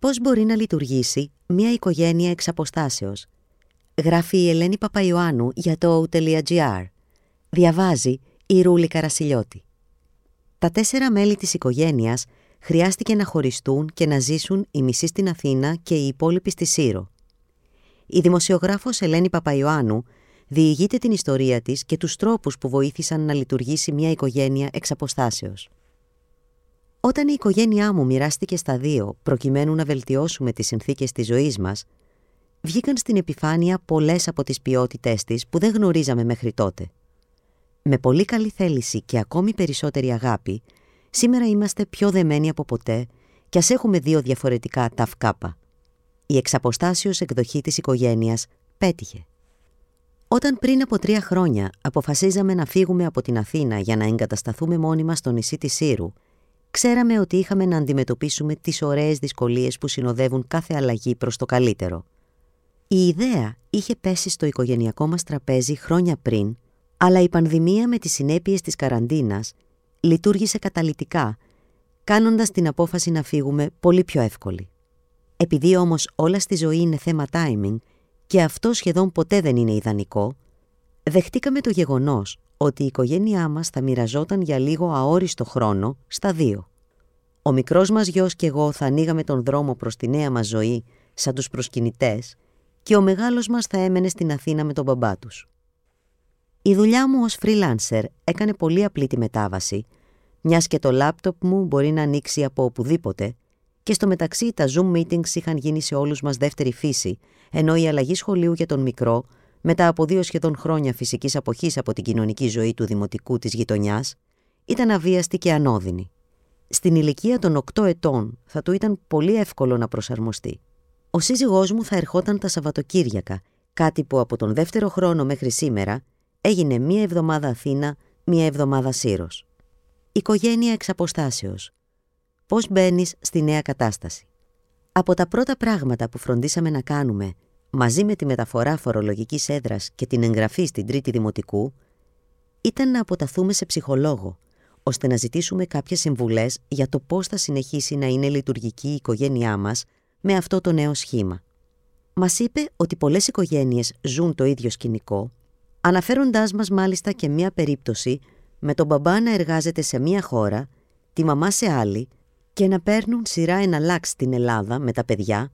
Πώς μπορεί να λειτουργήσει μια οικογένεια εξ αποστάσεως. Γράφει η Ελένη Παπαϊωάννου για το O.gr. Διαβάζει η Ρούλη Καρασιλιώτη. Τα 4 μέλη της οικογένειας χρειάστηκε να χωριστούν και να ζήσουν οι μισοί στην Αθήνα και οι υπόλοιποι στη Σύρο. Η δημοσιογράφος Ελένη Παπαϊωάννου διηγείται την ιστορία της και τους τρόπους που βοήθησαν να λειτουργήσει μια οικογένεια εξ αποστάσεως. Όταν η οικογένειά μου μοιράστηκε στα 2 προκειμένου να βελτιώσουμε τις συνθήκες της ζωής μας, βγήκαν στην επιφάνεια πολλές από τις ποιότητές της που δεν γνωρίζαμε μέχρι τότε. Με πολύ καλή θέληση και ακόμη περισσότερη αγάπη, σήμερα είμαστε πιο δεμένοι από ποτέ και ας έχουμε 2 διαφορετικά ταφκάπα. Η εξαποστάσεως εκδοχή της οικογένειας πέτυχε. Όταν πριν από 3 χρόνια αποφασίζαμε να φύγουμε από την Αθήνα για να εγκατασταθούμε μόνοι μας στο νησί της Ήρου, ξέραμε ότι είχαμε να αντιμετωπίσουμε τις ωραίες δυσκολίες που συνοδεύουν κάθε αλλαγή προς το καλύτερο. Η ιδέα είχε πέσει στο οικογενειακό μας τραπέζι χρόνια πριν, αλλά η πανδημία με τις συνέπειες της καραντίνας λειτουργήσε καταλυτικά, κάνοντας την απόφαση να φύγουμε πολύ πιο εύκολη. Επειδή όμως όλα στη ζωή είναι θέμα timing και αυτό σχεδόν ποτέ δεν είναι ιδανικό, δεχτήκαμε το γεγονός ότι η οικογένειά μας θα μοιραζόταν για λίγο αόριστο χρόνο στα 2. Ο μικρός μας γιος και εγώ θα ανοίγαμε τον δρόμο προς τη νέα μας ζωή σαν τους προσκυνητές και ο μεγάλος μας θα έμενε στην Αθήνα με τον μπαμπά τους. Η δουλειά μου ως freelancer έκανε πολύ απλή τη μετάβαση, μιας και το λάπτοπ μου μπορεί να ανοίξει από οπουδήποτε και στο μεταξύ τα Zoom meetings είχαν γίνει σε όλους μας δεύτερη φύση, ενώ η αλλαγή σχολείου για τον μικρό, μετά από 2 σχεδόν χρόνια φυσικής αποχής από την κοινωνική ζωή του δημοτικού της γειτονιάς, ήταν αβίαστη και ανώδυνη. Στην ηλικία των 8 ετών θα του ήταν πολύ εύκολο να προσαρμοστεί. Ο σύζυγός μου θα ερχόταν τα Σαββατοκύριακα, κάτι που από τον 2ο χρόνο μέχρι σήμερα έγινε 1 εβδομάδα Αθήνα, 1 εβδομάδα Σύρος. Οικογένεια εξ αποστάσεως. Πώς μπαίνεις στη νέα κατάσταση. Από τα πρώτα πράγματα που φροντίσαμε να κάνουμε, μαζί με τη μεταφορά φορολογικής έδρας και την εγγραφή στην 3η Δημοτικού, ήταν να αποταθούμε σε ψυχολόγο, ώστε να ζητήσουμε κάποιες συμβουλές για το πώς θα συνεχίσει να είναι λειτουργική η οικογένειά μας με αυτό το νέο σχήμα. Μας είπε ότι πολλές οικογένειες ζουν το ίδιο σκηνικό, αναφέροντάς μας μάλιστα και μια περίπτωση με τον μπαμπά να εργάζεται σε μια χώρα, τη μαμά σε άλλη και να παίρνουν σειρά εναλλάξ στην Ελλάδα με τα παιδιά,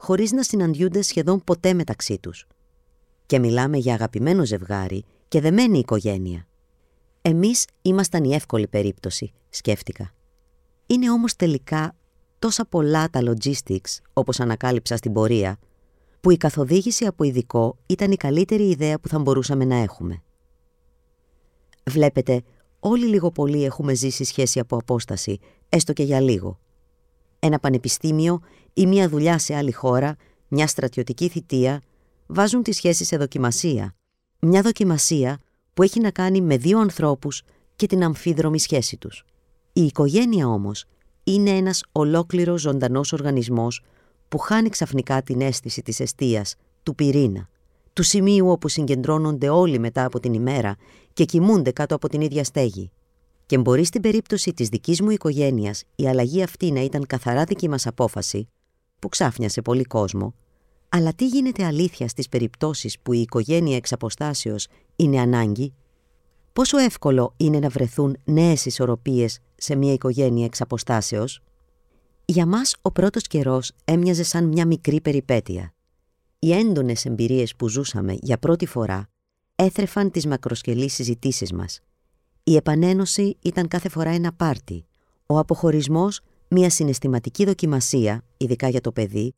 χωρίς να συναντιούνται σχεδόν ποτέ μεταξύ τους. Και μιλάμε για αγαπημένο ζευγάρι και δεμένη οικογένεια. Εμείς ήμασταν η εύκολη περίπτωση, σκέφτηκα. Είναι όμως τελικά τόσα πολλά τα logistics, όπως ανακάλυψα στην πορεία, που η καθοδήγηση από ειδικό ήταν η καλύτερη ιδέα που θα μπορούσαμε να έχουμε. Βλέπετε, όλοι λίγο πολύ έχουμε ζήσει σχέση από απόσταση, έστω και για λίγο. Ένα πανεπιστήμιο ή μια δουλειά σε άλλη χώρα, μια στρατιωτική θητεία, βάζουν τη σχέση σε δοκιμασία. Μια δοκιμασία που έχει να κάνει με 2 ανθρώπους και την αμφίδρομη σχέση τους. Η οικογένεια όμως είναι ένας ολόκληρος ζωντανός οργανισμός που χάνει ξαφνικά την αίσθηση της εστίας, του πυρήνα, του σημείου όπου συγκεντρώνονται όλοι μετά από την ημέρα και κοιμούνται κάτω από την ίδια στέγη. Και μπορεί στην περίπτωση της δικής μου οικογένειας η αλλαγή αυτή να ήταν καθαρά δική μας απόφαση, που ξάφνιασε πολύ κόσμο, αλλά τι γίνεται αλήθεια στις περιπτώσεις που η οικογένεια εξ αποστάσεως είναι ανάγκη? Πόσο εύκολο είναι να βρεθούν νέες ισορροπίες σε μια οικογένεια εξ αποστάσεως? Για μας ο πρώτος καιρός έμοιαζε σαν μια μικρή περιπέτεια. Οι έντονες εμπειρίες που ζούσαμε για πρώτη φορά έθρεφαν τις μακροσκελείς συζητήσεις μας. Η επανένωση ήταν κάθε φορά ένα πάρτι, ο αποχωρισμός μια συναισθηματική δοκιμασία, ειδικά για το παιδί,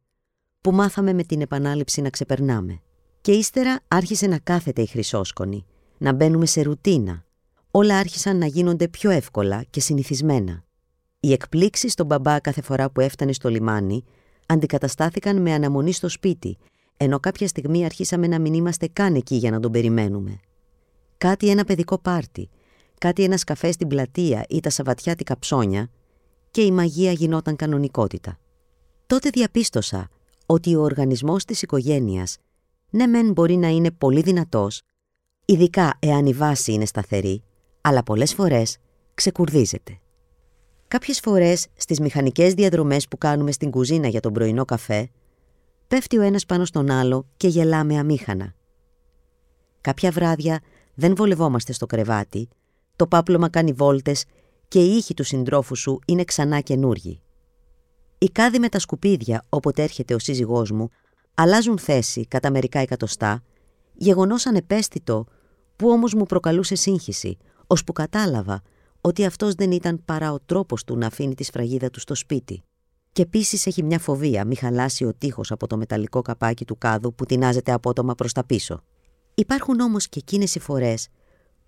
που μάθαμε με την επανάληψη να ξεπερνάμε. Και ύστερα άρχισε να κάθεται η χρυσόσκονη, να μπαίνουμε σε ρουτίνα. Όλα άρχισαν να γίνονται πιο εύκολα και συνηθισμένα. Οι εκπλήξεις στον μπαμπά κάθε φορά που έφτανε στο λιμάνι αντικαταστάθηκαν με αναμονή στο σπίτι, ενώ κάποια στιγμή αρχίσαμε να μην είμαστε καν εκεί για να τον περιμένουμε. Κάτι ένα παιδικό πάρτι, κάτι ένας καφές στην πλατεία ή τα σαββατιάτικα ψώνια και η μαγεία γινόταν κανονικότητα. Τότε διαπίστωσα ότι ο οργανισμός της οικογένειας, ναι μεν μπορεί να είναι πολύ δυνατός, ειδικά εάν η βάση είναι σταθερή, αλλά πολλές φορές ξεκουρδίζεται. Κάποιες φορές, στις μηχανικές διαδρομές που κάνουμε στην κουζίνα για τον πρωινό καφέ, πέφτει ο ένας πάνω στον άλλο και γελάμε αμήχανα. Κάποια βράδια δεν βολευόμαστε στο κρεβάτι, το πάπλωμα κάνει βόλτες και οι ήχοι του συντρόφου σου είναι ξανά καινούργοι. Οι κάδοι με τα σκουπίδια, όποτε έρχεται ο σύζυγός μου, αλλάζουν θέση κατά μερικά εκατοστά, γεγονός ανεπαίσθητο που όμως μου προκαλούσε σύγχυση, ώσπου κατάλαβα ότι αυτός δεν ήταν παρά ο τρόπος του να αφήνει τη σφραγίδα του στο σπίτι. Και επίσης έχει μια φοβία μη χαλάσει ο τοίχος από το μεταλλικό καπάκι του κάδου που τινάζεται απότομα προς τα πίσω. Υπάρχουν όμως και εκείνες οι φορές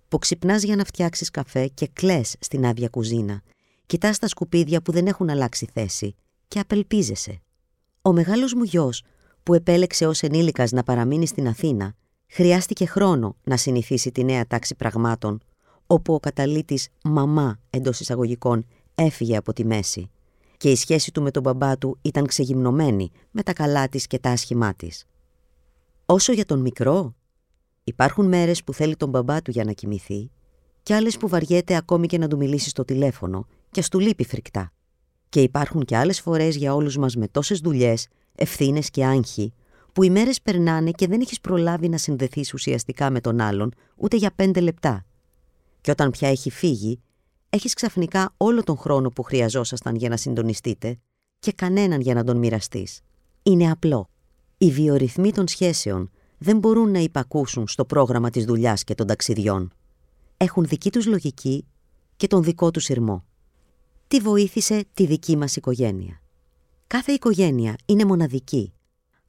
που ξυπνάς για να φτιάξεις καφέ και κλαις στην άδεια κουζίνα, κοιτάς τα σκουπίδια που δεν έχουν αλλάξει θέση και απελπίζεσαι. Ο μεγάλος μου γιος, που επέλεξε ως ενήλικας να παραμείνει στην Αθήνα, χρειάστηκε χρόνο να συνηθίσει τη νέα τάξη πραγμάτων, όπου ο καταλήτης «μαμά» εντός εισαγωγικών έφυγε από τη μέση και η σχέση του με τον μπαμπά του ήταν ξεγυμνωμένη με τα καλά της και τα άσχημά της. Όσο για τον μικρό, υπάρχουν μέρες που θέλει τον μπαμπά του για να κοιμηθεί και άλλες που βαριέται ακόμη και να του μιλήσει στο τηλέφωνο και ας του λείπει φρικτά. Και υπάρχουν και άλλες φορές για όλους μας με τόσες δουλειές, ευθύνες και άγχη, που οι μέρες περνάνε και δεν έχεις προλάβει να συνδεθείς ουσιαστικά με τον άλλον ούτε για 5 λεπτά. Και όταν πια έχει φύγει, έχεις ξαφνικά όλο τον χρόνο που χρειαζόσασταν για να συντονιστείτε και κανέναν για να τον μοιραστείς. Είναι απλό. Οι βιορυθμοί των σχέσεων δεν μπορούν να υπακούσουν στο πρόγραμμα της δουλειάς και των ταξιδιών. Έχουν δική τους λογική και τον δικό τους συρμό. Τι βοήθησε τη δική μας οικογένεια. Κάθε οικογένεια είναι μοναδική,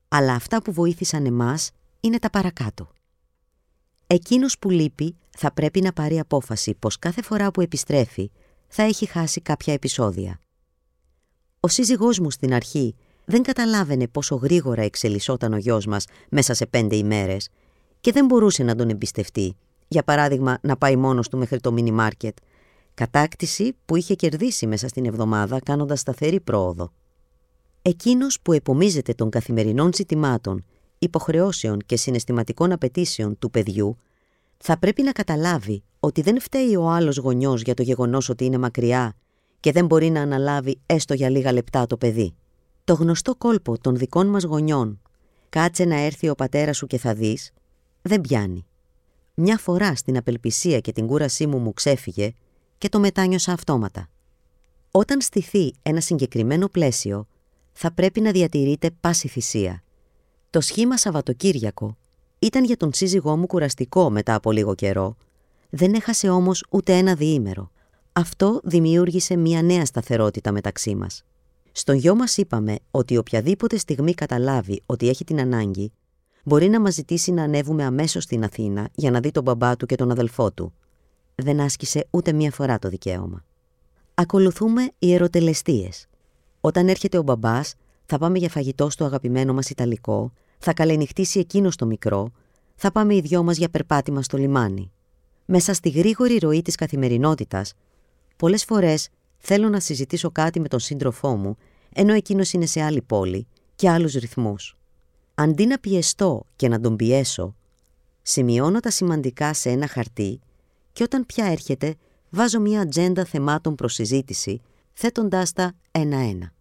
αλλά αυτά που βοήθησαν εμάς είναι τα παρακάτω. Εκείνος που λείπει θα πρέπει να πάρει απόφαση πως κάθε φορά που επιστρέφει θα έχει χάσει κάποια επεισόδια. Ο σύζυγός μου στην αρχή δεν καταλάβαινε πόσο γρήγορα εξελισσόταν ο γιος μας μέσα σε 5 ημέρες και δεν μπορούσε να τον εμπιστευτεί, για παράδειγμα να πάει μόνος του μέχρι το μίνι μάρκετ, κατάκτηση που είχε κερδίσει μέσα στην εβδομάδα κάνοντας σταθερή πρόοδο. Εκείνος που επομίζεται των καθημερινών ζητημάτων, υποχρεώσεων και συναισθηματικών απαιτήσεων του παιδιού, θα πρέπει να καταλάβει ότι δεν φταίει ο άλλος γονιός για το γεγονός ότι είναι μακριά και δεν μπορεί να αναλάβει έστω για λίγα λεπτά το παιδί. Το γνωστό κόλπο των δικών μας γονιών «κάτσε να έρθει ο πατέρας σου και θα δεις» δεν πιάνει. Μια φορά στην απελπισία και την κούρασή μου ξέφυγε και το μετάνιωσα αυτόματα. Όταν στηθεί ένα συγκεκριμένο πλαίσιο, θα πρέπει να διατηρείται πάση θυσία. Το σχήμα Σαββατοκύριακο ήταν για τον σύζυγό μου κουραστικό μετά από λίγο καιρό. Δεν έχασε όμως ούτε 1 διήμερο. Αυτό δημιούργησε μια νέα σταθερότητα μεταξύ μας. Στον γιο μας είπαμε ότι οποιαδήποτε στιγμή καταλάβει ότι έχει την ανάγκη, μπορεί να μας ζητήσει να ανέβουμε αμέσως στην Αθήνα για να δει τον μπαμπά του και τον αδελφό του. Δεν άσκησε ούτε μία φορά το δικαίωμα. Ακολουθούμε ιεροτελεστίες. Όταν έρχεται ο μπαμπάς, θα πάμε για φαγητό στο αγαπημένο μας Ιταλικό, θα καλενυχτήσει εκείνος το μικρό, θα πάμε οι δυο μας για περπάτημα στο λιμάνι. Μέσα στη γρήγορη ροή της καθημερινότητας, πολλές φορές θέλω να συζητήσω κάτι με τον σύντροφό μου, ενώ εκείνος είναι σε άλλη πόλη και άλλους ρυθμούς. Αντί να πιεστώ και να τον πιέσω, σημειώνω τα σημαντικά σε ένα χαρτί και όταν πια έρχεται, βάζω μια ατζέντα θεμάτων προς συζήτηση, θέτοντάς τα ένα-ένα.